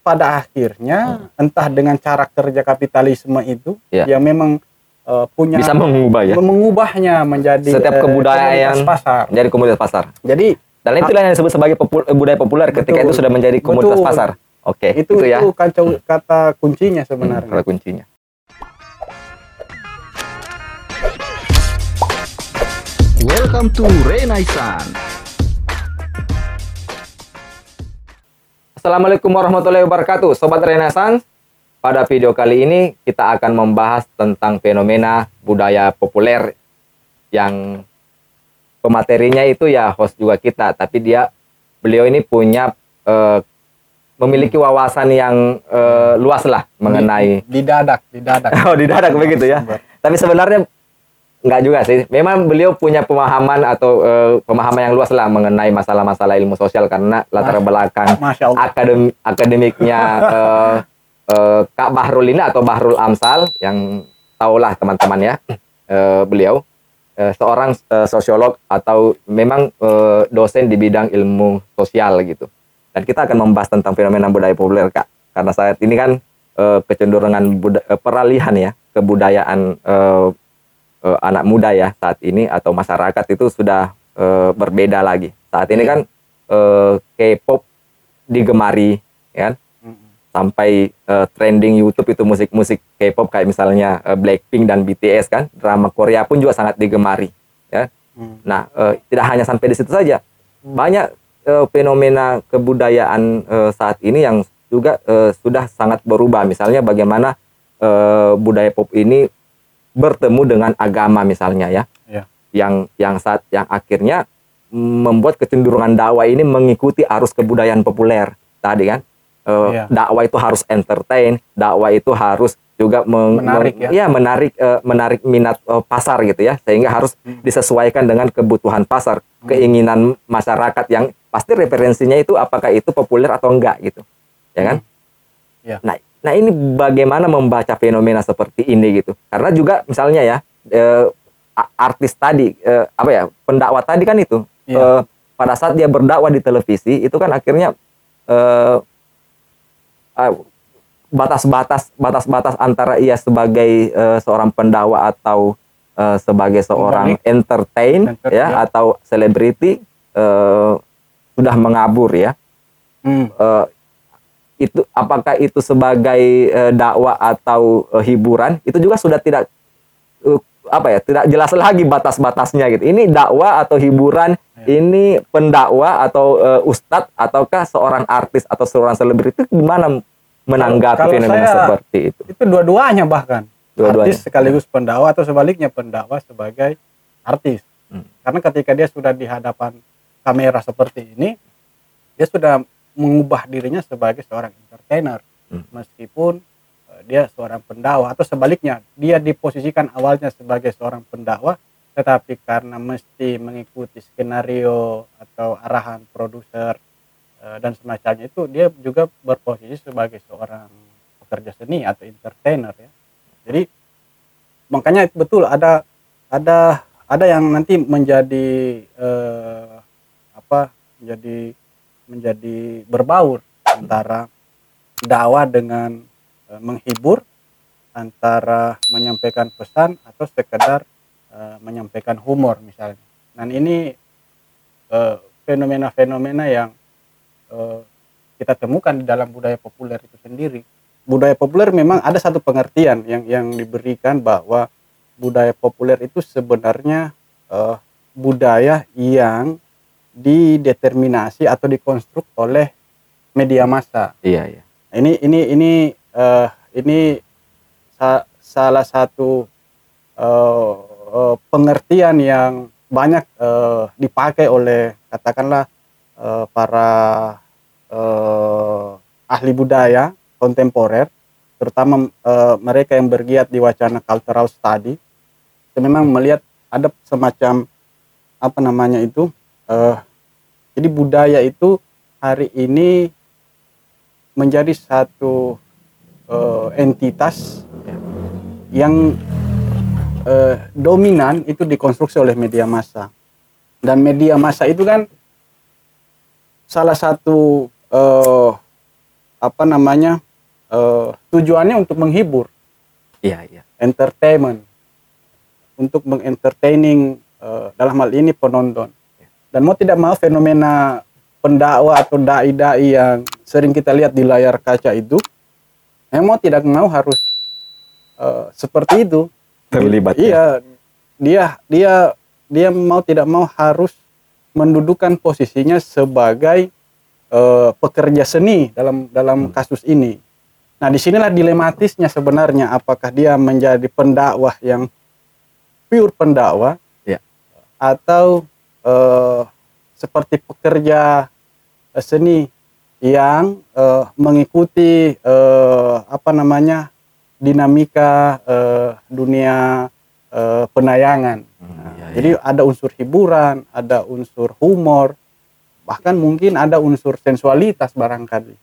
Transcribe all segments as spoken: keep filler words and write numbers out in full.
pada akhirnya hmm. entah dengan cara kerja kapitalisme itu yeah. yang memang uh, punya bisa mengubah ya mengubahnya menjadi setiap kebudayaan pasar dari komunitas pasar. Jadi dan itulah yang disebut sebagai popul, budaya populer ketika betul, itu sudah menjadi komunitas betul, pasar. Oke, okay, itu, itu ya. Itu kacau, kata kuncinya sebenarnya. Hmm, kata kuncinya. Welcome to Renaissance. Assalamualaikum warahmatullahi wabarakatuh, Sobat Renaissance. Pada video kali ini kita akan membahas tentang fenomena budaya populer yang pematerinya itu ya host juga kita, tapi dia beliau ini punya uh, memiliki wawasan yang uh, luas lah mengenai didadak, didadak. Oh, didadak begitu ya. Tapi sebenarnya enggak juga sih. Memang beliau punya pemahaman atau uh, pemahaman yang luas lah mengenai masalah-masalah ilmu sosial karena latar Mas, belakang akademi, akademiknya uh, uh, Kak Bahrul ini atau Bahrul Amsal yang tahulah teman-teman ya uh, beliau. Seorang uh, sosiolog atau memang uh, dosen di bidang ilmu sosial gitu. Dan kita akan membahas tentang fenomena budaya populer, Kak. Karena saat ini kan uh, kecenderungan buda- peralihan ya kebudayaan uh, uh, anak muda ya saat ini atau masyarakat itu sudah uh, berbeda lagi. Saat ini kan uh, K-pop digemari, ya kan? Sampai uh, trending YouTube itu musik-musik K-pop kayak misalnya uh, Blackpink dan B T S kan, drama Korea pun juga sangat digemari ya. Hmm. Nah, uh, tidak hanya sampai di situ saja. Hmm. Banyak uh, fenomena kebudayaan uh, saat ini yang juga uh, sudah sangat berubah. Misalnya bagaimana uh, budaya pop ini bertemu dengan agama misalnya ya. Yeah. Yang yang saat yang akhirnya membuat kecenderungan dakwah ini mengikuti arus kebudayaan populer tadi kan. Uh, yeah. Dakwah itu harus entertain, dakwah itu harus juga meng- menarik meng- ya, ya menarik, uh, menarik minat uh, pasar gitu ya, sehingga harus hmm. disesuaikan dengan kebutuhan pasar, hmm. keinginan masyarakat yang pasti referensinya itu apakah itu populer atau enggak gitu, ya kan? Hmm. Yeah. Nah, nah ini bagaimana membaca fenomena seperti ini gitu, karena juga misalnya ya uh, artis tadi uh, apa ya pendakwah tadi kan itu yeah. uh, pada saat dia berdakwah di televisi itu kan akhirnya uh, Uh, batas-batas batas-batas antara ia sebagai uh, seorang pendakwa atau uh, sebagai seorang entertain, entertain ya, ya atau selebriti uh, sudah mengabur ya hmm. uh, itu apakah itu sebagai uh, dakwa atau uh, hiburan itu juga sudah tidak uh, apa ya tidak jelas lagi batas-batasnya gitu, ini dakwa atau hiburan ya. Ini pendakwa atau uh, ustadz ataukah seorang artis atau seorang selebriti, gimana menanggapi fenomena seperti itu? Itu dua-duanya bahkan. Dua-duanya. Artis sekaligus pendakwa atau sebaliknya pendakwa sebagai artis. Hmm. Karena ketika dia sudah di hadapan kamera seperti ini, dia sudah mengubah dirinya sebagai seorang entertainer. Hmm. Meskipun uh, dia seorang pendakwa atau sebaliknya, dia diposisikan awalnya sebagai seorang pendakwa, tetapi karena mesti mengikuti skenario atau arahan produser dan semacamnya itu, dia juga berposisi sebagai seorang pekerja seni atau entertainer ya. Jadi makanya betul ada ada ada yang nanti menjadi eh, apa menjadi menjadi berbaur antara dakwah dengan eh, menghibur, antara menyampaikan pesan atau sekedar eh, menyampaikan humor misalnya. Dan ini eh, fenomena-fenomena yang kita temukan di dalam budaya populer itu sendiri. Budaya populer memang ada satu pengertian yang yang diberikan bahwa budaya populer itu sebenarnya uh, budaya yang dideterminasi atau dikonstruk oleh media massa. Iya, iya. Ini ini ini uh, ini sa- salah satu uh, uh, pengertian yang banyak uh, dipakai oleh katakanlah uh, para Uh, ahli budaya kontemporer, terutama uh, mereka yang bergiat di wacana cultural study, itu memang melihat ada semacam apa namanya itu, uh, jadi budaya itu hari ini menjadi satu uh, entitas yang uh, dominan itu dikonstruksi oleh media massa, dan media massa itu kan salah satu uh, apa namanya uh, tujuannya untuk menghibur, iya iya, entertainment, untuk mengentertaining uh, dalam hal ini penonton. Dan mau tidak mau fenomena pendakwa atau dai-dai yang sering kita lihat di layar kaca itu, eh, mau tidak mau harus uh, seperti itu terlibat. Iya, dia dia dia mau tidak mau harus mendudukan posisinya sebagai uh, pekerja seni dalam dalam hmm. kasus ini. Nah, disinilah dilematisnya sebenarnya, apakah dia menjadi pendakwah yang pure pendakwah, ya, atau Uh, seperti pekerja uh, seni yang uh, mengikuti uh, apa namanya dinamika uh, dunia uh, penayangan. Hmm, nah, iya, jadi iya, ada unsur hiburan, ada unsur humor, bahkan mungkin ada unsur sensualitas barangkali.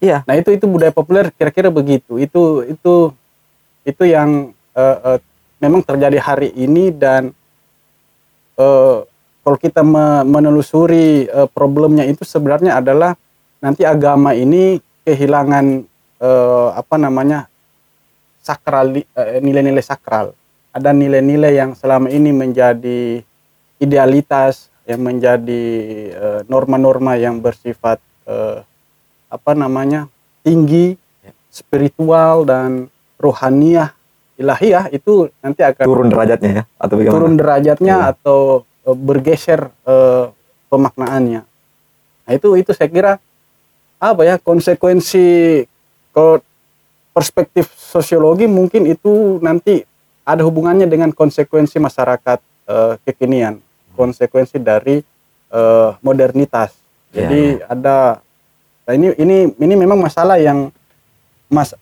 Iya. Nah, itu itu budaya populer kira-kira begitu. Itu itu itu yang uh, uh, memang terjadi hari ini. Dan uh, kalau kita menelusuri uh, problemnya itu sebenarnya adalah nanti agama ini kehilangan uh, apa namanya sakral, uh, nilai-nilai sakral. Ada nilai-nilai yang selama ini menjadi idealitas, yang menjadi uh, norma-norma yang bersifat uh, apa namanya tinggi, spiritual dan rohaniah, ilahiyah, itu nanti akan turun derajatnya ya, atau bagaimana? Turun derajatnya ya, atau bergeser eh, pemaknaannya. Nah, itu itu saya kira apa ya, konsekuensi ke perspektif sosiologi mungkin itu nanti ada hubungannya dengan konsekuensi masyarakat eh, kekinian, konsekuensi dari eh, modernitas. Jadi ya, ada nah ini ini ini memang masalah yang mas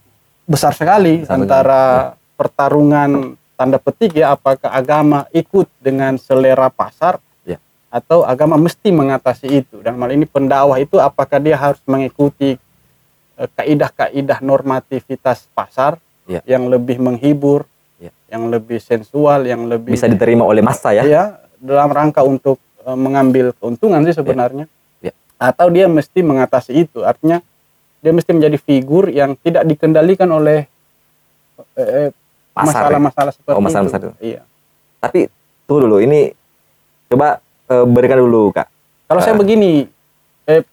besar sekali, besar antara ya, pertarungan tanda petik ya, apakah agama ikut dengan selera pasar ya, atau agama mesti mengatasi itu. Dan hal ini pendakwah itu apakah dia harus mengikuti eh, kaidah-kaidah normativitas pasar ya, yang lebih menghibur, ya, yang lebih sensual, yang lebih bisa diterima oleh massa ya, ya, dalam rangka untuk eh, mengambil keuntungan sih sebenarnya ya. Ya, atau dia mesti mengatasi itu, artinya dia mesti menjadi figur yang tidak dikendalikan oleh eh, eh, masalah-masalah seperti oh, masalah, itu. Masalah. Iya. Tapi tuh dulu ini coba e, berikan dulu Kak. Kalau e. saya begini, eh,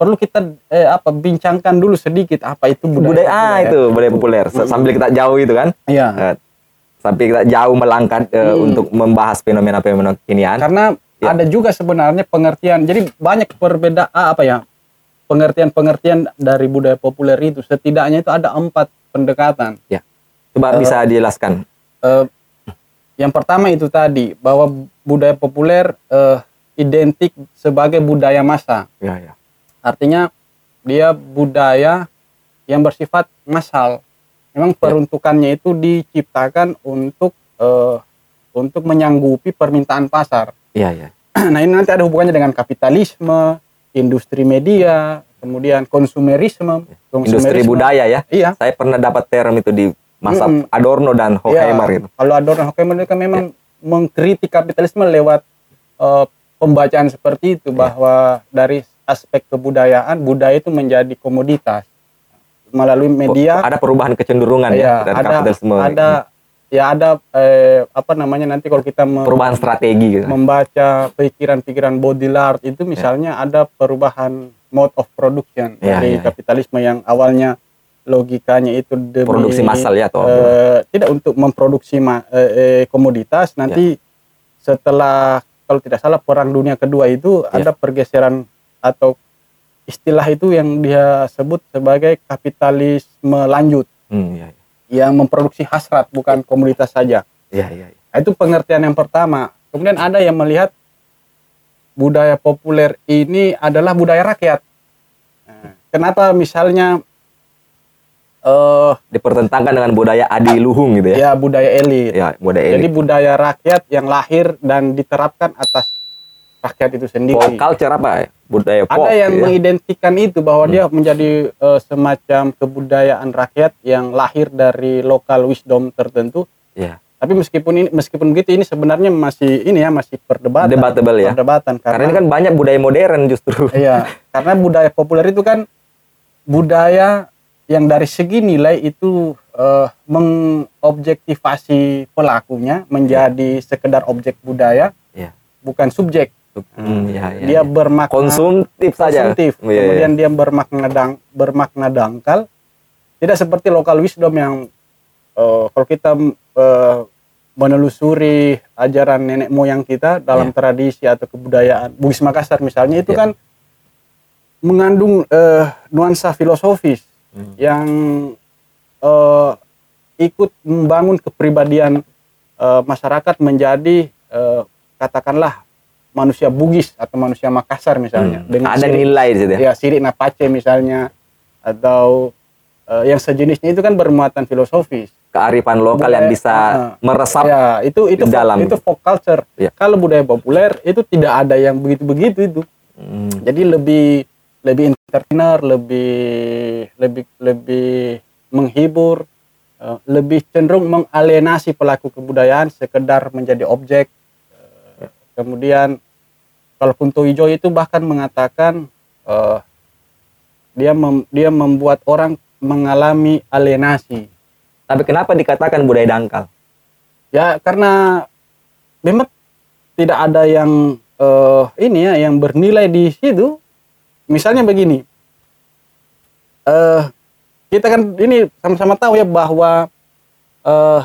perlu kita eh, apa bincangkan dulu sedikit apa itu budaya. Budaya ah, itu budaya populer. Mm-hmm. Sambil kita jauh itu kan. Iya. E, sambil kita jauh melangkah e, hmm. untuk membahas fenomena-fenomena kekinian. Karena ya, ada juga sebenarnya pengertian. Jadi banyak perbedaan apa ya? Pengertian-pengertian dari budaya populer itu, setidaknya itu ada empat pendekatan. Ya, coba uh, bisa dijelaskan. Uh, yang pertama itu tadi bahwa budaya populer uh, identik sebagai budaya massa. Ya, ya. Artinya dia budaya yang bersifat massal. Memang ya, peruntukannya itu diciptakan untuk uh, untuk menyanggupi permintaan pasar. Ya, ya. Nah, ini nanti ada hubungannya dengan kapitalisme, industri media, kemudian konsumerisme, konsumerisme, industri budaya ya. Iya. Saya pernah dapat term itu di masa mm-hmm. Adorno dan Horkheimer ya, itu. Kalau Adorno dan Horkheimer itu kan memang ya, mengkritik kapitalisme lewat uh, pembacaan seperti itu ya, bahwa dari aspek kebudayaan, budaya itu menjadi komoditas melalui media. Ada perubahan kecenderungan ya, ya dari ada, kapitalisme. Ada ya ada eh, apa namanya nanti kalau kita mem- perubahan strategi gitu, membaca pikiran-pikiran Baudrillard itu misalnya ya, ada perubahan mode of production ya, dari ya, kapitalisme ya, yang awalnya logikanya itu demi produksi massal ya atau eh, tidak untuk memproduksi ma- eh, komoditas nanti ya, setelah kalau tidak salah perang dunia kedua itu ya, ada pergeseran atau istilah itu yang dia sebut sebagai kapitalisme lanjut. Hmm, ya, ya, yang memproduksi hasrat bukan komoditas saja. Ya, ya, ya. Itu pengertian yang pertama. Kemudian ada yang melihat budaya populer ini adalah budaya rakyat. Nah, kenapa misalnya uh, dipertentangkan dengan budaya adiluhung gitu ya? Ya, budaya elit. Ya, budaya elit. Jadi budaya rakyat yang lahir dan diterapkan atas rakyat itu sendiri. Pop culture apa? Budaya pop. Ada yang ya, mengidentikan itu bahwa hmm. dia menjadi uh, semacam kebudayaan rakyat yang lahir dari lokal wisdom tertentu. Yeah. Tapi meskipun ini, meskipun begitu ini sebenarnya masih ini ya masih perdebatan. Debatable ya. Perdebatan karena, karena ini kan banyak budaya modern justru. Iya, karena budaya populer itu kan budaya yang dari segi nilai itu uh, mengobjektivasi pelakunya menjadi yeah. sekedar objek budaya, yeah. bukan subjek. Hmm, ya, ya, dia ya. bermakna konsumtif saja, konsumtif. Ya, kemudian ya. dia bermakna dang, bermakna dangkal, tidak seperti local wisdom yang uh, kalau kita uh, menelusuri ajaran nenek moyang kita dalam ya. tradisi atau kebudayaan Bugis Makassar misalnya itu ya. kan mengandung uh, nuansa filosofis hmm. yang uh, ikut membangun kepribadian uh, masyarakat menjadi uh, katakanlah manusia Bugis atau manusia Makassar misalnya. Hmm. Ada sirik, nilai di situ ya. Ya, sirik napace misalnya atau uh, yang sejenisnya itu kan bermuatan filosofis. Kearifan lokal budaya, yang bisa uh, meresap. Ya, itu itu dalam. Itu folk culture. Ya. Kalau budaya populer itu tidak ada yang begitu-begitu itu. Hmm. Jadi lebih lebih entertainer, lebih lebih lebih menghibur, uh, lebih cenderung mengalienasi pelaku kebudayaan sekedar menjadi objek. Uh, kemudian kalau Kunto Wijoyo itu bahkan mengatakan uh, dia mem, dia membuat orang mengalami alienasi. Tapi kenapa dikatakan budaya dangkal? Ya karena memang tidak ada yang uh, ini ya yang bernilai di situ. Misalnya begini, uh, kita kan ini sama-sama tahu ya bahwa uh,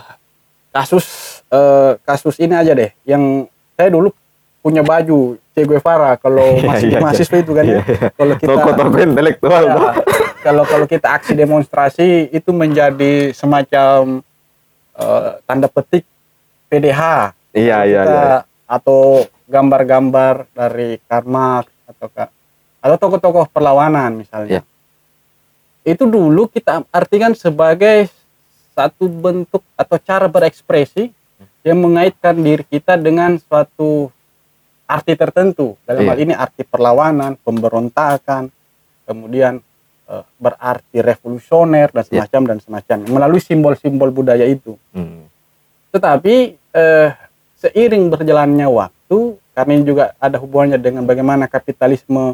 kasus uh, kasus ini aja deh yang saya dulu punya baju Che Guevara kalau masih yeah, yeah, mahasiswa yeah. itu kan yeah, yeah. kalau kita toko-toko intelektual ya, kalau kalau kita aksi demonstrasi itu menjadi semacam uh, tanda petik P D H yeah, yeah, kita, yeah. atau gambar-gambar dari Karl Marx atau atau tokoh-tokoh perlawanan misalnya yeah. itu dulu kita artikan sebagai satu bentuk atau cara berekspresi yang mengaitkan diri kita dengan suatu arti tertentu, dalam iya. hal ini arti perlawanan, pemberontakan, kemudian e, berarti revolusioner dan semacam yeah. dan semacam melalui simbol-simbol budaya itu. Hmm. Tetapi e, seiring berjalannya waktu, karena ini juga ada hubungannya dengan bagaimana kapitalisme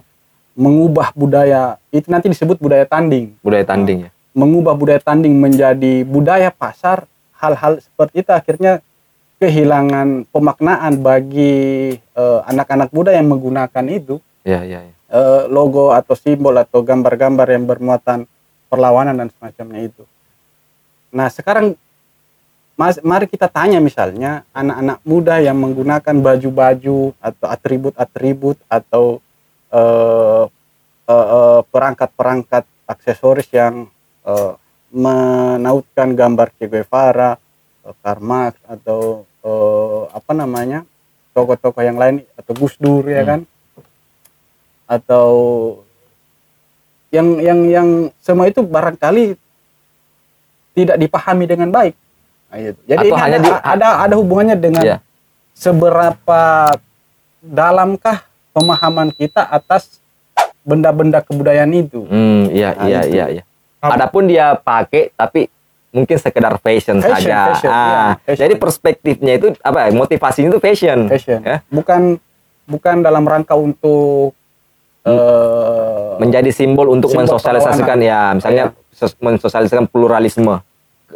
mengubah budaya itu nanti disebut budaya tanding. Budaya tanding ya. Mengubah budaya tanding menjadi budaya pasar, hal-hal seperti itu akhirnya kehilangan pemaknaan bagi uh, anak-anak muda yang menggunakan itu ya, ya, ya. Uh, logo atau simbol atau gambar-gambar yang bermuatan perlawanan dan semacamnya itu. Nah sekarang mas, mari kita tanya misalnya anak-anak muda yang menggunakan baju-baju atau atribut-atribut atau uh, uh, uh, perangkat-perangkat aksesoris yang uh, menautkan gambar Che Guevara, Karl Marx atau uh, apa namanya tokoh-tokoh yang lain atau Gus Dur ya hmm. kan atau yang yang yang semua itu barangkali tidak dipahami dengan baik. Nah, gitu. Jadi ini ada, di, ada ada hubungannya dengan yeah. seberapa dalamkah pemahaman kita atas benda-benda kebudayaan itu. Hmm, iya nah, iya, itu. iya iya. Adapun dia pakai tapi mungkin sekedar fashion, fashion saja. Fashion, ah, ya, jadi perspektifnya itu apa? Motivasinya itu fashion. Fashion. Ya? Bukan bukan dalam rangka untuk hmm. menjadi simbol untuk simbol mensosialisasikan perlawanan. Ya, misalnya ya. mensosialisasikan pluralisme.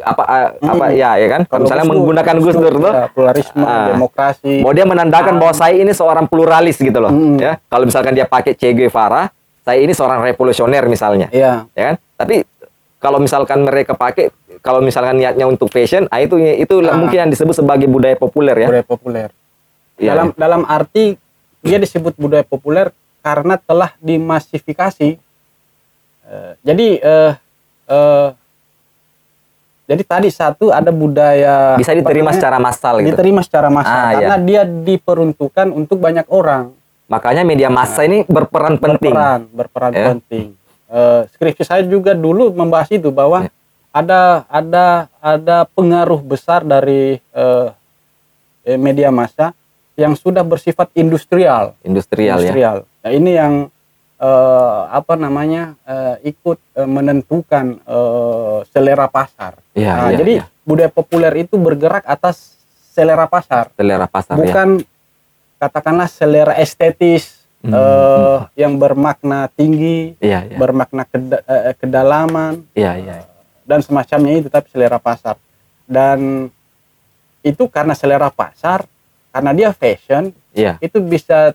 Apa hmm. apa ya ya kan? Kalau misalnya Gus Dur, menggunakan Gus Dur tuh ya, pluralisme, ah, demokrasi. Bahwa dia menandakan bahwa saya ini seorang pluralis gitu loh, hmm. ya. Kalau misalkan dia pakai Che Guevara, saya ini seorang revolusioner misalnya. Iya. Ya kan? Tapi kalau misalkan mereka pakai, kalau misalkan niatnya untuk fashion, ah itu itu ah. mungkin yang disebut sebagai budaya populer ya. Budaya populer. Ya, dalam ya. dalam arti dia disebut budaya populer karena telah dimasifikasi. Uh, jadi uh, uh, jadi tadi satu ada budaya bisa diterima secara massal. Gitu. Diterima secara massal ah, karena ya. dia diperuntukkan untuk banyak orang. Makanya media massa nah, ini berperan penting. Berperan, berperan ya. penting. Uh, skripsi saya juga dulu membahas itu bahwa ya. ada ada ada pengaruh besar dari uh, media massa yang sudah bersifat industrial. Industrial, industrial. ya. Nah, ini yang uh, apa namanya uh, ikut uh, menentukan uh, selera pasar. Ya, nah, ya, jadi ya. budaya populer itu bergerak atas selera pasar. Selera pasar. Bukan ya. Katakanlah selera estetis hmm. eh, yang bermakna tinggi, ya, ya. bermakna keda, eh, kedalaman, ya, ya. Eh, dan semacamnya itu, tapi selera pasar. Dan itu karena selera pasar, karena dia fashion, ya. itu bisa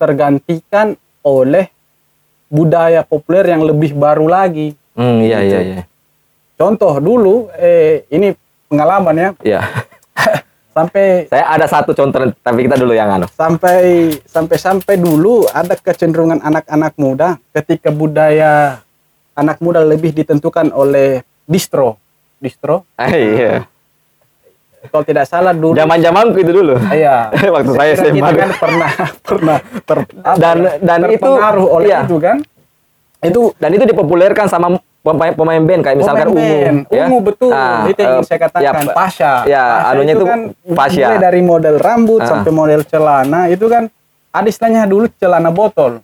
tergantikan oleh budaya populer yang lebih baru lagi. Hmm, ya, gitu. ya, ya. Contoh dulu, eh, ini pengalaman ya. Iya. Sampai saya ada satu contoh, tapi kita dulu yang anu. Sampai sampai sampai dulu ada kecenderungan anak-anak muda ketika budaya anak muda lebih ditentukan oleh distro, distro. Ah, iya. Kalau tidak salah dulu. Zaman-zamanku itu dulu. Iya. Waktu saya S M A kan pernah pernah ter, dan dan terpengaruh itu, oleh iya. itu kan. Itu dan itu dipopulerkan sama pemain pemain band kayak misalkan Ungu, ya? Ungu betul, nah, itu yang uh, saya katakan ya, Pasha. Ya, Pasha anunya itu, itu kan Pasha. Mulai dari model rambut uh. sampai model celana itu kan ada istilahnya dulu celana botol,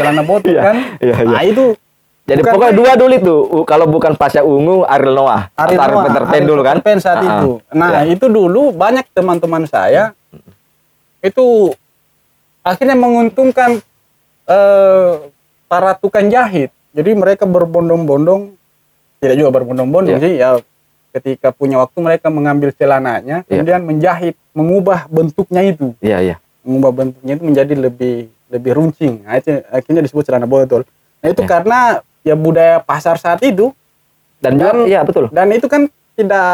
celana botol kan. Ya, ya, nah ya. itu. Jadi pokoknya dua dulu itu, kalau bukan Pasha Ungu, Ariel Noah, Ariel Noah, Ariel dulu kan. Pen saat uh, itu. Nah ya. itu dulu banyak teman-teman saya itu akhirnya menguntungkan eh, para tukang jahit. Jadi mereka berbondong-bondong, tidak juga berbondong-bondong yeah. sih ya. Ketika punya waktu mereka mengambil celananya, yeah. kemudian menjahit, mengubah bentuknya itu, yeah, yeah. mengubah bentuknya itu menjadi lebih lebih runcing. Nah, itu akhirnya disebut celana botol. Nah itu yeah. karena ya budaya pasar saat itu dan dan, ya, betul. dan itu kan tidak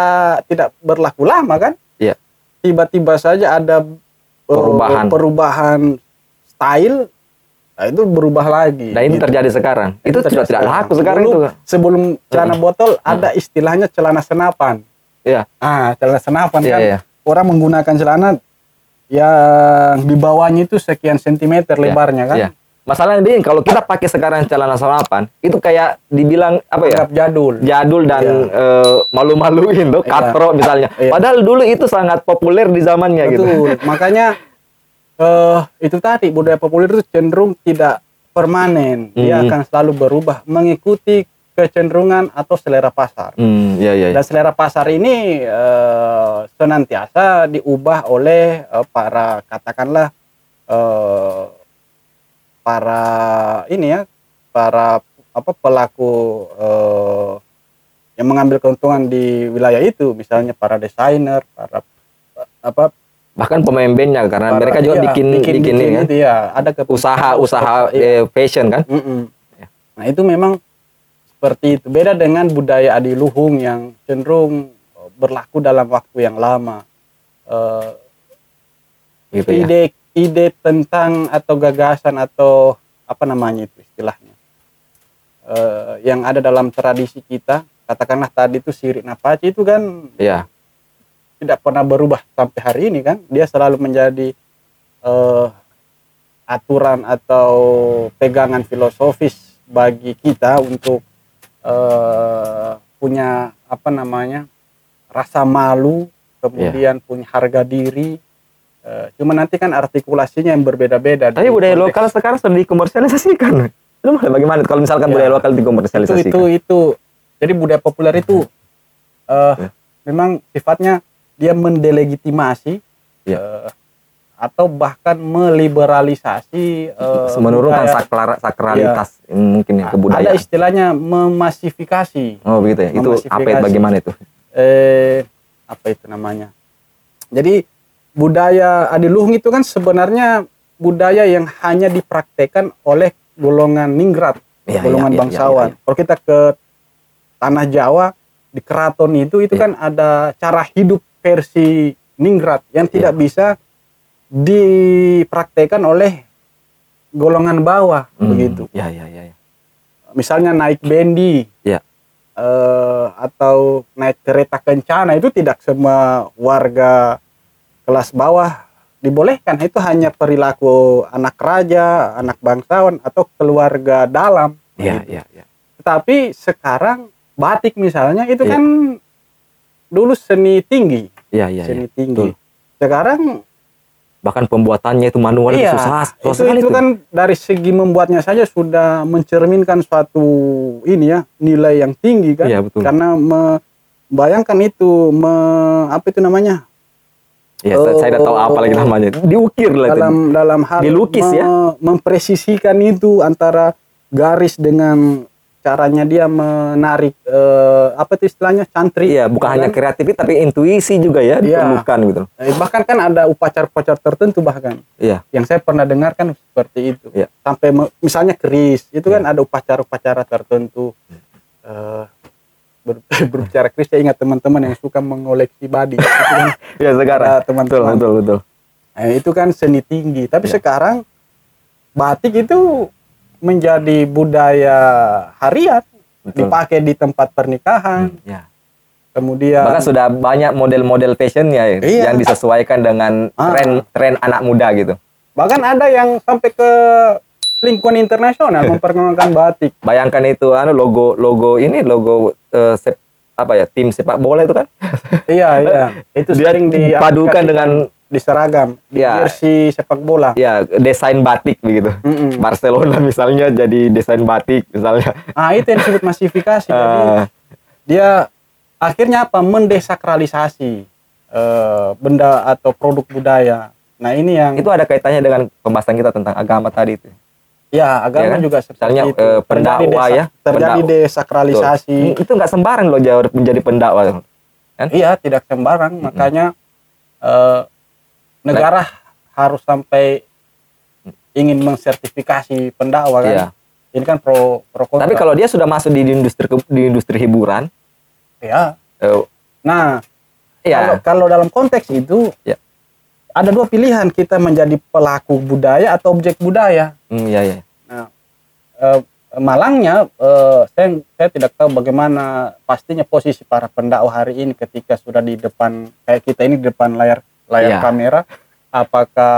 tidak berlaku lama kan? Yeah. Tiba-tiba saja ada perubahan, uh, perubahan style. Nah, itu berubah lagi. Nah ini gitu. terjadi sekarang. Itu sudah tidak laku sekarang itu. Sebelum celana botol ada istilahnya celana senapan. Iya. Ah, celana senapan iya, kan. Iya. Orang menggunakan celana yang di bawahnya itu sekian sentimeter iya, lebarnya kan. Iya. Masalahnya begini, kalau kita pakai sekarang celana senapan, itu kayak dibilang apa ya? Jadul. Jadul dan iya. e, malu-maluin tuh, iya. katro misalnya. Iya. Padahal dulu itu sangat populer di zamannya. Betul. Gitu. Makanya Uh, itu tadi budaya populer itu cenderung tidak permanen, mm-hmm. dia akan selalu berubah mengikuti kecenderungan atau selera pasar. Mm, yeah, yeah, yeah. Dan selera pasar ini uh, senantiasa diubah oleh uh, para katakanlah uh, para ini ya, para apa pelaku uh, yang mengambil keuntungan di wilayah itu, misalnya para desainer, para apa. Bahkan pemain bandnya karena Para, mereka juga iya, bikin bikin, bikin, bikin kan? Itu ya ada usaha-usaha iya. eh, fashion kan. Ya. Nah itu memang seperti itu, beda dengan budaya adiluhung yang cenderung berlaku dalam waktu yang lama. Uh, gitu ide ya. ide tentang atau gagasan atau apa namanya itu istilahnya uh, yang ada dalam tradisi kita, katakanlah tadi itu sirik napaci itu kan. Iya. Tidak pernah berubah sampai hari ini kan, dia selalu menjadi uh, aturan atau pegangan filosofis bagi kita untuk uh, punya apa namanya rasa malu, kemudian yeah. punya harga diri. Uh, cuma nanti kan artikulasinya yang berbeda-beda. Tapi budaya konteks. Lokal sekarang sudah dikomersialisasikan. Lu bagaimana kalau misalkan yeah. budaya lokal dikomersialisasikan? Itu, itu itu jadi budaya populer itu uh, yeah. memang sifatnya dia mendelegitimasi ya. uh, atau bahkan meliberalisasi uh, menurunkan saklar, sakralitas ya. mungkin ya, kebudayaan. Ada istilahnya memasifikasi. Oh begitu ya. Itu apa itu, bagaimana itu? Eh apa itu namanya? Jadi budaya adiluhung itu kan sebenarnya budaya yang hanya dipraktekkan oleh golongan ningrat, ya, golongan ya, bangsawan. Ya, ya, ya. Kalau kita ke tanah Jawa di keraton itu itu yeah. kan ada cara hidup versi ningrat yang yeah. tidak bisa dipraktekkan oleh golongan bawah mm. begitu. Ya yeah, ya yeah, ya. Yeah. Misalnya naik bendi, yeah. uh, atau naik kereta kencana itu tidak semua warga kelas bawah dibolehkan. Itu hanya perilaku anak raja, anak bangsawan atau keluarga dalam. Iya yeah, iya. Yeah, yeah. Tetapi sekarang batik misalnya itu yeah. kan dulu seni tinggi, yeah, yeah, seni yeah. tinggi. Betul. Sekarang bahkan pembuatannya itu manual yeah, itu susah. Itu, itu kan dari segi membuatnya saja sudah mencerminkan suatu ini ya nilai yang tinggi kan, yeah, karena membayangkan itu me, apa itu namanya Ya, oh, saya tidak tahu apa lagi namanya. Diukir lah dalam itu. Dalam hal dilukis me- ya. Mempresisikan itu antara garis dengan caranya dia menarik eh, apa itu istilahnya cantrik. Iya, bukan kan? Hanya kreativitas tapi intuisi juga ya, ya ditemukan gitu. Bahkan kan ada upacara-upacara tertentu bahkan. Iya. Yang saya pernah dengar kan seperti itu. Ya. Sampai me- misalnya keris, itu ya. Kan ada upacara-upacara tertentu. Uh, berbicara keris saya ingat teman-teman yang suka mengoleksi badi itu kan ya sekarang teman-teman betul betul, betul. Nah, itu kan seni tinggi tapi ya. Sekarang batik itu menjadi budaya harian betul. Dipakai di tempat pernikahan ya. Kemudian bahkan sudah banyak model-model fashionnya ya, iya. Yang disesuaikan dengan ah. tren tren anak muda gitu bahkan ada yang sampai ke lingkungan internasional memperkenalkan batik. Bayangkan itu anu logo logo ini logo uh, sep, apa ya tim sepak bola itu kan? Iya iya. Itu dia sering dipadukan dengan di seragam, ya, jersey sepak bola. Iya, desain batik begitu. Mm-mm. Barcelona misalnya jadi desain batik misalnya. Ah itu yang disebut masifikasi. uh. Dia akhirnya apa? Mendesakralisasi uh, benda atau produk budaya. Nah ini yang itu ada kaitannya dengan pembahasan kita tentang agama tadi itu. Ya, agama ya kan? Juga seperti itu. Eh, pendakwa desa, ya. Terjadi pendakwa. Desakralisasi. Betul. Itu nggak sembarang loh menjadi pendakwa. Kan? Iya, tidak sembarang. Mm-hmm. Makanya eh, negara nah. harus sampai ingin mensertifikasi pendakwa kan. Iya. Ini kan pro pro kontra. Tapi kalau dia sudah masuk di industri di industri hiburan, ya. Eh, nah, ya. Kalau, kalau dalam konteks itu, ya. Ada dua pilihan kita menjadi pelaku budaya atau objek budaya. Hmm, iya, iya. Nah, e, malangnya e, saya, saya tidak tahu bagaimana pastinya posisi para pendakwa hari ini ketika sudah di depan kayak kita ini di depan layar layar iya. kamera. Apakah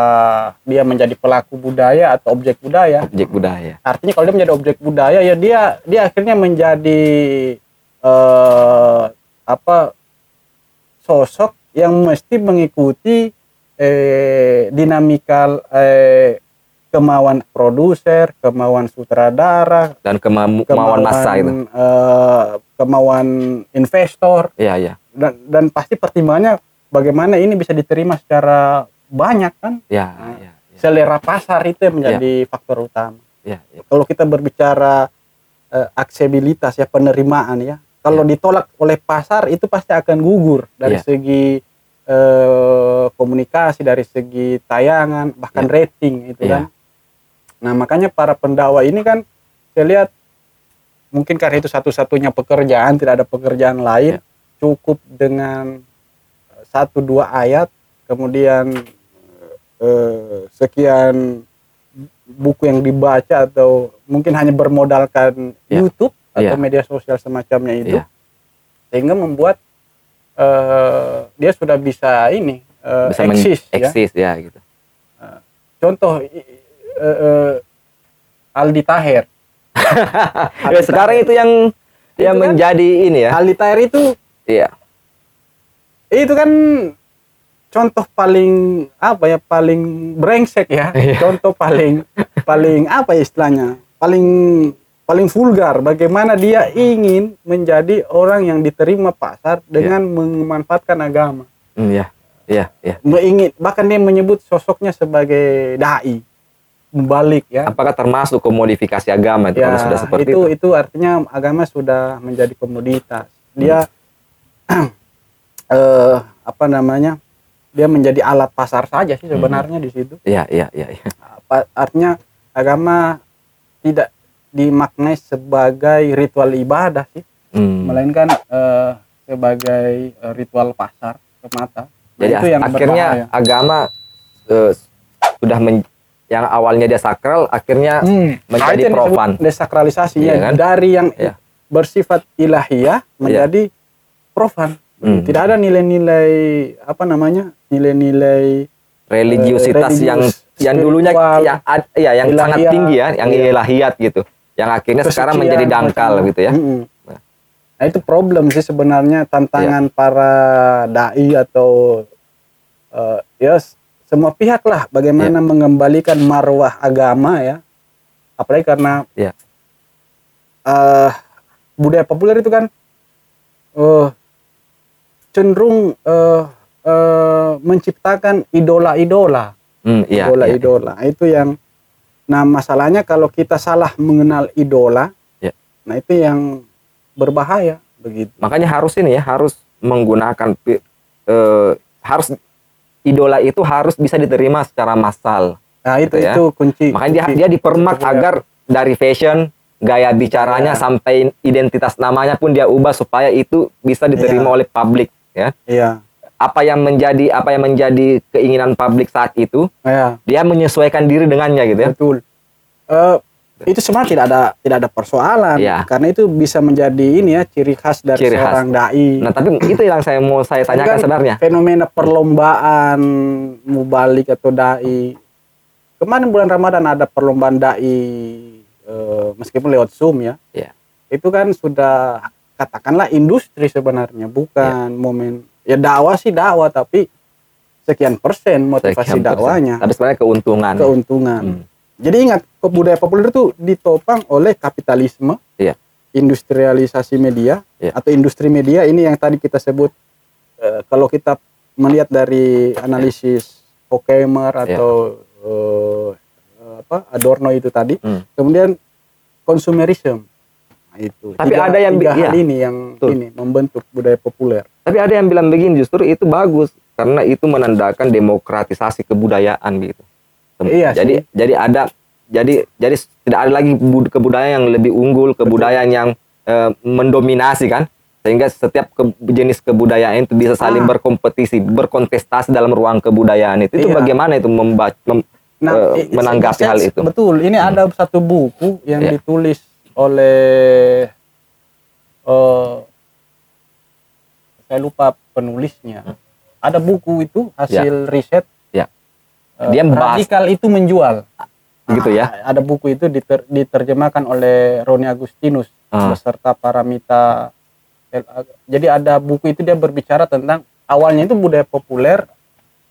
dia menjadi pelaku budaya atau objek budaya? Objek budaya. Artinya kalau dia menjadi objek budaya ya dia dia akhirnya menjadi e, apa sosok yang mesti mengikuti Eh, dinamika eh, kemauan produser, kemauan sutradara, dan kema- kemauan, kemauan massa itu, eh, kemauan investor, ya, ya. Dan, dan pasti pertimbangannya bagaimana ini bisa diterima secara banyak kan? Ya, nah, ya, ya. Selera pasar itu yang menjadi ya. Faktor utama. Ya, ya. Kalau kita berbicara eh, akseptabilitas ya penerimaan ya, kalau ya. Ditolak oleh pasar itu pasti akan gugur dari ya. Segi Eh, komunikasi dari segi tayangan bahkan yeah. rating itu yeah. kan. Nah makanya para pendakwa ini kan saya lihat mungkin karena itu satu-satunya pekerjaan tidak ada pekerjaan lain yeah. cukup dengan satu dua ayat kemudian eh, sekian buku yang dibaca atau mungkin hanya bermodalkan yeah. YouTube atau yeah. media sosial semacamnya itu yeah. sehingga membuat Uh, dia sudah bisa ini uh, bisa eksis, men- ya. eksis ya gitu. Uh, contoh uh, uh, Aldi Taher. Aldi sekarang Taher. Itu yang itu yang kan menjadi ini ya. Aldi Taher itu. Iya. Itu kan contoh paling apa ya paling brengsek ya. Contoh paling paling apa istilahnya paling paling vulgar, bagaimana dia ingin menjadi orang yang diterima pasar dengan yeah. memanfaatkan agama. Iya, iya, iya. Bahkan dia menyebut sosoknya sebagai da'i, membalik ya. Apakah termasuk komodifikasi agama itu yeah, kalau sudah seperti itu, itu? Itu artinya agama sudah menjadi komoditas. Dia, hmm. eh, apa namanya, dia menjadi alat pasar saja sih sebenarnya hmm. di situ. Iya, yeah, iya, yeah, iya. Yeah. Artinya agama tidak dimaknai sebagai ritual ibadah sih, hmm. melainkan uh, sebagai uh, ritual pasar semata. Jadi itu yang akhirnya berbahaya. Agama uh, sudah men- yang awalnya dia sakral, akhirnya hmm. menjadi profan. Desakralisasi ya, kan? Dari yang ya. Bersifat ilahiyah menjadi ya. Profan. Hmm. Tidak ada nilai-nilai apa namanya nilai-nilai religiositas uh, religius, yang yang dulunya yang ya yang ilahiyah, sangat tinggi ya, yang iya. ilahiyat gitu. Yang akhirnya kesucian, sekarang menjadi dangkal kesucian. Gitu ya. Mm-hmm. Nah itu problem sih sebenarnya tantangan yeah. para da'i atau uh, ya yes, semua pihak lah bagaimana yeah. mengembalikan marwah agama ya. Apalagi karena yeah. uh, budaya populer itu kan uh, cenderung uh, uh, menciptakan idola-idola, hmm, iya, idola-idola iya. Itu yang, nah masalahnya kalau kita salah mengenal idola, iya. Nah itu yang berbahaya begitu. Makanya harus ini ya, harus menggunakan uh, harus idola itu harus bisa diterima secara massal. Nah itu gitu, itu ya. kunci. Makanya kunci, dia, dia dipermak kunci, agar ya. Dari fashion, gaya bicaranya ya. Sampai identitas namanya pun dia ubah supaya itu bisa diterima ya. Oleh publik ya. Iya. Apa yang menjadi apa yang menjadi keinginan publik saat itu, ya. Dia menyesuaikan diri dengannya gitu ya. Betul. Uh, itu sebenarnya tidak ada tidak ada persoalan ya. Karena itu bisa menjadi ini ya ciri khas dari ciri khas. Seorang dai. Nah, tapi itu yang saya mau saya tanyakan kan sebenarnya. Fenomena perlombaan mubalik atau dai. Kemarin bulan Ramadan ada perlombaan dai e, meskipun lewat Zoom ya. Yeah. Itu kan sudah katakanlah industri sebenarnya, bukan yeah. momen ya dakwah sih dakwah tapi sekian persen motivasi dakwanya. Tapi sebenarnya keuntungan. Keuntungan. Hmm. Jadi ingat budaya populer itu ditopang oleh kapitalisme, yeah. industrialisasi media yeah. atau industri media ini yang tadi kita sebut e, kalau kita melihat dari analisis yeah. Horkheimer atau yeah. Uh, apa Adorno itu tadi, hmm. kemudian consumerism, nah, itu. Tapi tiga, ada yang tiga hal ya. Ini yang Betul. Ini membentuk budaya populer. Tapi ada yang bilang begini, justru itu bagus karena itu menandakan demokratisasi kebudayaan gitu. Iya. Jadi sih. jadi ada jadi jadi tidak ada lagi kebudayaan yang lebih unggul, kebudayaan Betul. Yang eh, mendominasi kan, sehingga setiap ke, jenis kebudayaan itu bisa saling ah. berkompetisi, berkontestasi dalam ruang kebudayaan itu. Iya. Itu bagaimana itu membaca mem, nah, e, menanggapi hal itu? Betul, ini hmm. ada satu buku yang yeah. ditulis oleh uh, saya lupa penulisnya. Hmm. Ada buku itu hasil yeah. riset. Yeah. Uh, Dia membahas radikal itu menjual. Begitu ya. Nah, ada buku itu diter, diterjemahkan oleh Roni Agustinus hmm. beserta Paramita. Jadi ada buku itu dia berbicara tentang awalnya itu budaya populer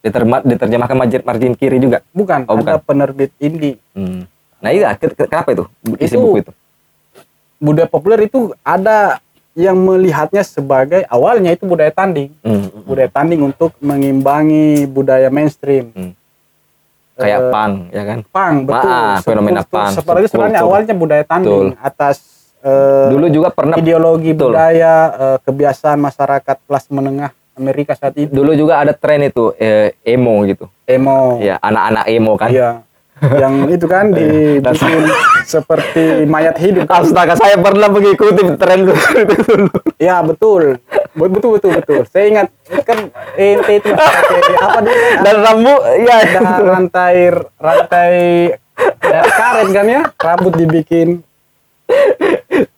diterjemahkan margin, margin kiri juga? Bukan, oh, ada bukan. Penerbit indie. Hmm. Nah iya, kenapa itu isi itu, buku itu? Budaya populer itu ada yang melihatnya sebagai awalnya itu budaya tanding. Hmm. Budaya tanding untuk mengimbangi budaya mainstream. Hmm. Kayak uh, punk, ya kan? Punk, betul. Maaf, fenomena punk. Seperti sebenarnya awalnya budaya tanding betul. Atas Uh, dulu juga pernah ideologi betul. Budaya uh, kebiasaan masyarakat kelas menengah Amerika saat itu. Dulu juga ada tren itu eh, emo gitu. Emo. Ya, anak-anak emo kan. Iya. Yang itu kan dibikin seperti mayat hidup. Astaga, saya pernah mengikuti tren dulu. Iya, betul. Betul betul betul. Saya ingat kan ente itu apa dulu kan? Dan rambut ya dan rantai rantai dari karet kan ya, rambut dibikin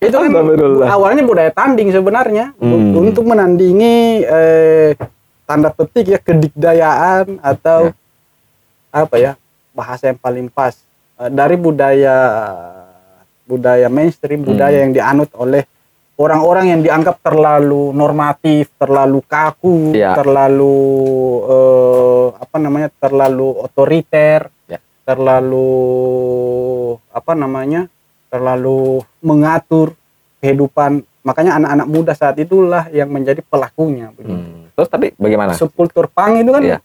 itu kan awalnya budaya tanding sebenarnya hmm. untuk menandingi eh, tanda petik ya kedikdayaan atau ya. Apa ya bahasa yang paling pas eh, dari budaya budaya mainstream hmm. budaya yang dianut oleh orang-orang yang dianggap terlalu normatif, terlalu kaku ya. Terlalu eh, apa namanya terlalu otoriter ya. Terlalu apa namanya terlalu mengatur kehidupan, makanya anak-anak muda saat itulah yang menjadi pelakunya. Hmm. Terus tapi bagaimana? Subkultur punk itu kan yeah.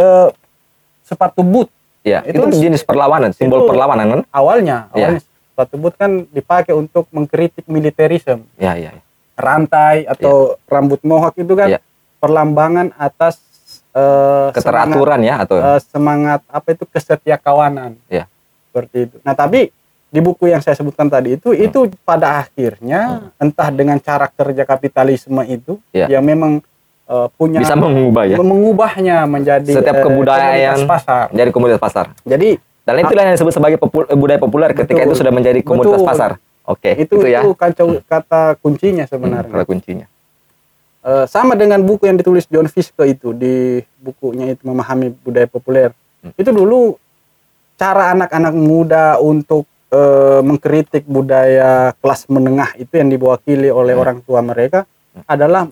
eh, sepatu boot. Yeah. Itu, itu jenis perlawanan, simbol perlawanan kan? Awalnya, awalnya yeah. sepatu boot kan dipakai untuk mengkritik militerisme. Yeah, yeah, yeah. Rantai atau yeah. rambut mohawk itu kan yeah. perlambangan atas eh, keteraturan semangat, ya atau eh, semangat apa itu kesetiakawanan. Yeah. Seperti itu. Nah, tapi di buku yang saya sebutkan tadi itu, hmm. itu pada akhirnya hmm. entah dengan cara kerja kapitalisme itu yeah. yang memang uh, punya bisa mengubah ya, mengubahnya menjadi setiap kebudayaan eh, pasar. Jadi komunitas pasar. Jadi dan itu yang disebut sebagai popul, budaya populer betul, ketika itu sudah menjadi komunitas betul, pasar. Oke, okay, itu, itu ya. Itu kacau, kata kuncinya sebenarnya. Hmm, kata kuncinya. Uh, sama dengan buku yang ditulis John Fiske itu di bukunya itu memahami budaya populer. Hmm. Itu dulu cara anak-anak muda untuk e, mengkritik budaya kelas menengah itu yang diwakili oleh hmm. orang tua mereka adalah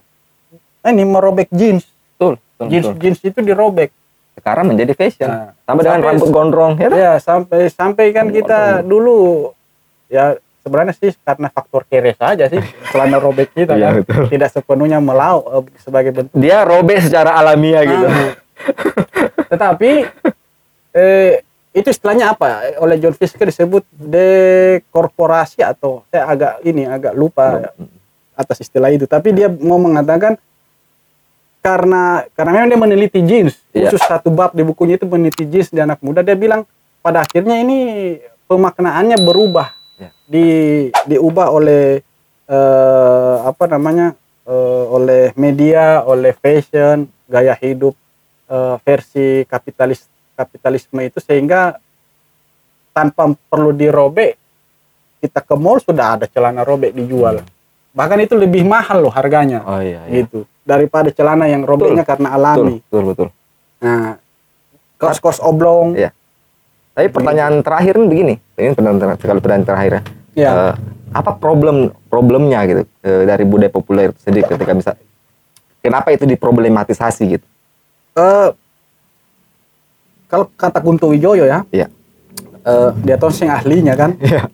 ini merobek jeans. Betul. Jeans betul. Jeans itu dirobek. Sekarang menjadi fashion. Nah, sampai dengan rambut gondrong ya. Ya, sampai sampai kan gondrong. Kita dulu ya sebenarnya sih karena faktor kere saja sih celana robek kita kan. Ya, tidak sepenuhnya melau sebagai bentuk. Dia robek secara alamiah nah, gitu. Tetapi eh, itu istilahnya apa? Oleh John Fiske disebut dekorporasi atau saya agak ini agak lupa atas istilah itu. Tapi dia mau mengatakan karena karena memang dia meneliti jeans khusus yeah. satu bab di bukunya itu meneliti jeans di anak muda. Dia bilang pada akhirnya ini pemaknaannya berubah yeah. di diubah oleh eh, apa namanya eh, oleh media, oleh fashion, gaya hidup eh, versi kapitalis kapitalisme itu sehingga tanpa perlu dirobek kita ke mall sudah ada celana robek dijual. Hmm. Bahkan itu lebih mahal loh harganya. Oh, iya, iya. Gitu. Daripada celana yang robeknya betul, karena alami. Betul, betul. betul. Nah, kaos-kaos oblong. Iya. Tapi pertanyaan terakhir nih begini, ini pertanyaan terakhir, kalau pertanyaan terakhir ya. Iya. Uh, apa problem problemnya gitu uh, dari budaya populer itu sendiri ketika bisa kenapa itu diproblematisasi gitu? Uh, kalau kata Kunto Wijoyo ya. Iya. Uh, dia tonseng ahlinya kan. Iya.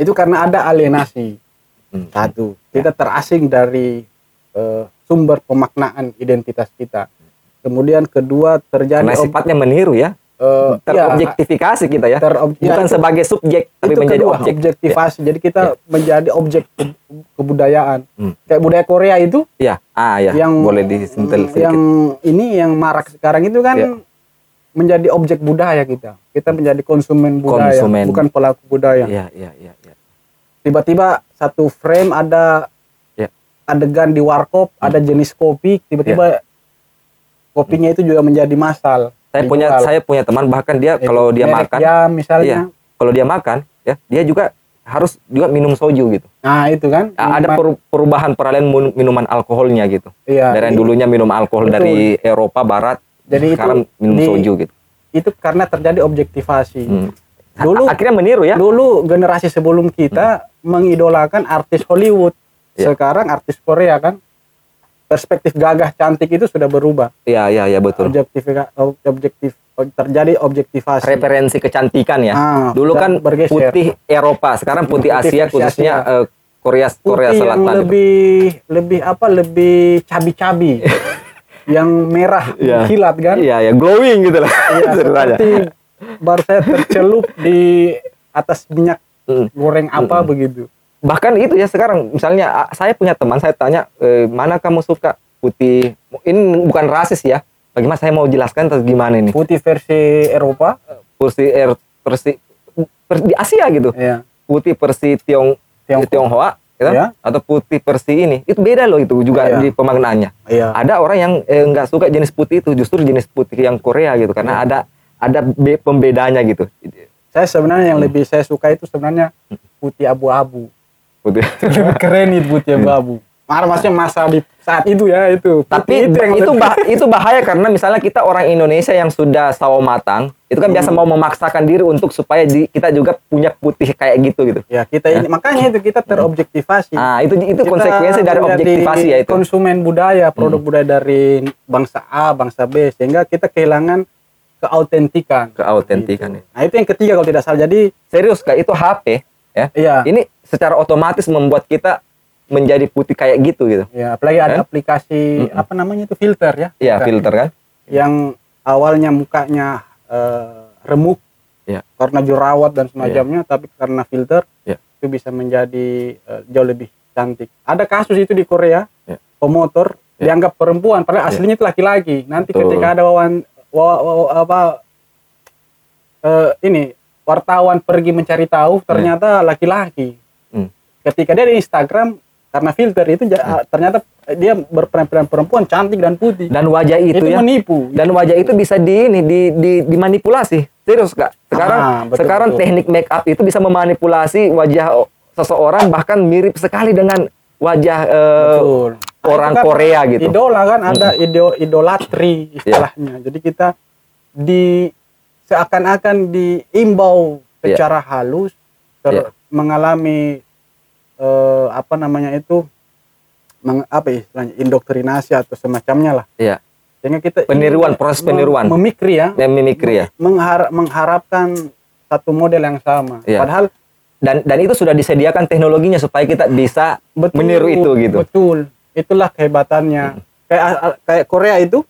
Itu karena ada alienasi. Hmm. Satu, kita terasing dari uh, sumber pemaknaan identitas kita. Kemudian kedua terjadi karena sifatnya ob- meniru ya, uh, terobjektifikasi ya, kita ya, terobj- bukan ya, sebagai subjek tapi menjadi objek. Objektifikasi. Ya. Jadi kita ya. menjadi objek ke- kebudayaan. Hmm. Kayak budaya Korea itu, ya, ah, ya. yang boleh disentil sedikit. Yang ini yang marak sekarang itu kan ya. menjadi objek budaya kita. Kita menjadi konsumen budaya, konsumen. bukan pelaku budaya. Ya, ya, ya, ya. Tiba-tiba satu frame ada yeah. adegan di warkop, hmm. ada jenis kopi, tiba-tiba yeah. kopinya itu juga menjadi masal. Saya dijual. punya saya punya teman bahkan dia eh, kalau dia makan, jam, misalnya, iya, kalau dia makan, ya dia juga harus juga minum soju gitu. Nah itu kan minuman. Ada perubahan peralihan minuman alkoholnya gitu. Iya, dari yang dulunya minum alkohol betul. dari Eropa Barat, jadi sekarang itu, minum di, soju gitu. Itu karena terjadi objektivasi. Hmm. Dulu akhirnya meniru ya. Dulu generasi sebelum kita hmm. mengidolakan artis Hollywood. Ya. Sekarang artis Korea kan. Perspektif gagah cantik itu sudah berubah. Iya iya iya betul. Objektif objektif terjadi objektivasi. Referensi kecantikan ya. Ah, dulu kan bergeser. Putih Eropa, sekarang putih, putih Asia, Asia khususnya uh, Korea Korea putih Selatan. Yang lebih itu. lebih apa? Lebih cabi-cabi. Yang merah kilat ya. kan? Iya ya, glowing gitu lah. Iya. Baru saya tercelup di atas minyak goreng apa begitu. Bahkan itu ya sekarang misalnya saya punya teman, saya tanya e, mana kamu suka putih, ini bukan rasis ya, bagaimana saya mau jelaskan terus gimana ini putih versi Eropa, putih er, versi per, di Asia gitu ya. Putih versi Tiong, Tionghoa gitu? Ya. Atau putih versi ini itu beda loh, itu juga ya. Di pemaknaannya ya. Ada orang yang nggak eh, suka jenis putih itu, justru jenis putih yang Korea gitu karena ya. ada ada be- pembedanya gitu. Saya sebenarnya yang hmm. lebih saya suka itu sebenarnya putih abu-abu. Putih keren itu putih abu-abu. Maksudnya masa di saat itu ya itu. Tapi itu, itu, bah- itu bahaya karena misalnya kita orang Indonesia yang sudah sawo matang, itu kan hmm. biasa mau memaksakan diri untuk supaya di, kita juga punya putih kayak gitu gitu. Ya, kita ini ya. makanya itu kita terobjektivasi. Ah, itu itu kita konsekuensi dari objektivasi ya itu. Konsumen budaya, produk hmm. budaya dari bangsa A, bangsa B sehingga kita kehilangan keautentikan. Keautentikan. Gitu. Nah, itu yang ketiga kalau tidak salah. Jadi serius Kak, itu H P ya. Iya. Ini secara otomatis membuat kita menjadi putih kayak gitu gitu. Iya, apalagi ada eh? aplikasi mm-hmm. apa namanya itu filter ya. Iya, filter kan. Yang awalnya mukanya uh, remuk ya. karena jerawat dan semacamnya, ya. tapi karena filter ya. itu bisa menjadi uh, jauh lebih cantik. Ada kasus itu di Korea. Ya. Pemotor ya. dianggap perempuan padahal aslinya ya. itu laki-laki. Nanti betul. Ketika ada wawan Wow, wow, apa uh, ini wartawan pergi mencari tahu ternyata hmm. laki-laki. Hmm. Ketika dia di Instagram karena filter itu hmm. ternyata dia berpenampilan perempuan cantik dan putih. Dan wajah itu, itu ya menipu. Dan wajah itu bisa di ini di, di dimanipulasi. Serius Kak. Sekarang ah, betul, sekarang betul. Teknik make up itu bisa memanipulasi wajah seseorang bahkan mirip sekali dengan wajah uh, orang kan Korea gitu. Idola kan ada idol, idolatri istilahnya. Yeah. Jadi kita di seakan-akan diimbau secara yeah. halus ter, yeah. mengalami eh, apa namanya itu meng, apa istilahnya indoktrinasi atau semacamnya lah. Iya. Yeah. Sehingga kita peniruan ini, proses peniruan. Memikri ya. Memikri ya. Menghar- mengharapkan satu model yang sama. Yeah. Padahal dan dan itu sudah disediakan teknologinya supaya kita bisa betul, meniru itu gitu. Betul, itulah kehebatannya. Hmm. Kayak kayak Korea itu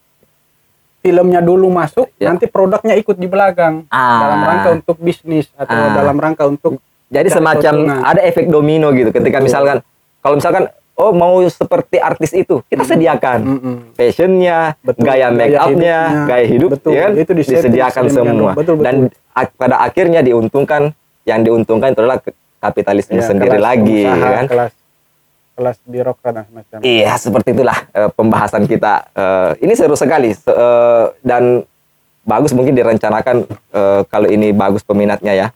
filmnya dulu masuk, ya. Nanti produknya ikut di belakang ah. dalam rangka untuk bisnis atau ah. dalam rangka untuk. Jadi semacam sosial. Ada efek domino gitu. Ketika betul. Misalkan kalau misalkan oh mau seperti artis itu, kita sediakan mm-hmm. fashionnya, betul. Gaya make upnya, gaya hidup, betul. Ya kan? Itu disediakan semua. Betul, betul. Dan ak- pada akhirnya diuntungkan, yang diuntungkan itu adalah kapitalisme ya, sendiri kelas lagi, usaha, kan? Kelas, kelas birokrat macam. Iya, seperti itulah uh, pembahasan kita. Uh, ini seru sekali uh, dan bagus mungkin direncanakan uh, kalau ini bagus peminatnya ya.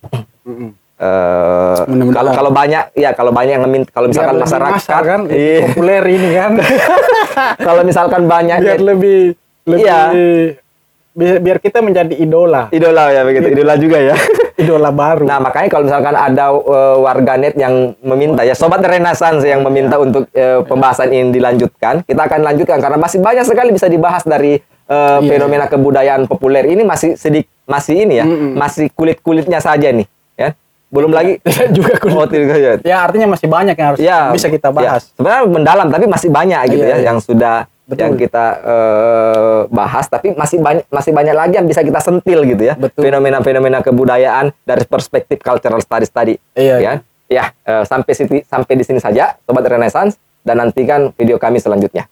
Mm-hmm. Uh, kalau kalau banyak ya kalau banyak yang ngemin kalau misalkan biar masyarakat masa, kan iya. populer ini kan kalau misalkan banyak biar ya, lebih lebih iya. biar, biar kita menjadi idola idola ya begitu idola juga ya idola baru. Nah makanya kalau misalkan ada uh, warganet yang meminta ya sobat Renaissance yang meminta ya. Untuk uh, pembahasan ya. Ini dilanjutkan, kita akan lanjutkan karena masih banyak sekali bisa dibahas dari uh, iya. fenomena kebudayaan populer ini masih sedik masih ini ya mm-mm. masih kulit-kulitnya saja nih. Belum ya, lagi juga kulit. Ya artinya masih banyak yang harus ya, bisa kita bahas. Ya. Sebenarnya mendalam tapi masih banyak gitu ya, ya, ya. Yang sudah betul. Yang kita uh, bahas tapi masih banyak masih banyak lagi yang bisa kita sentil gitu ya. Betul. Fenomena-fenomena kebudayaan dari perspektif cultural studies tadi. Iya. Ya, ya. ya uh, sampai sini sampai di sini saja sobat Renaissance dan nantikan video kami selanjutnya.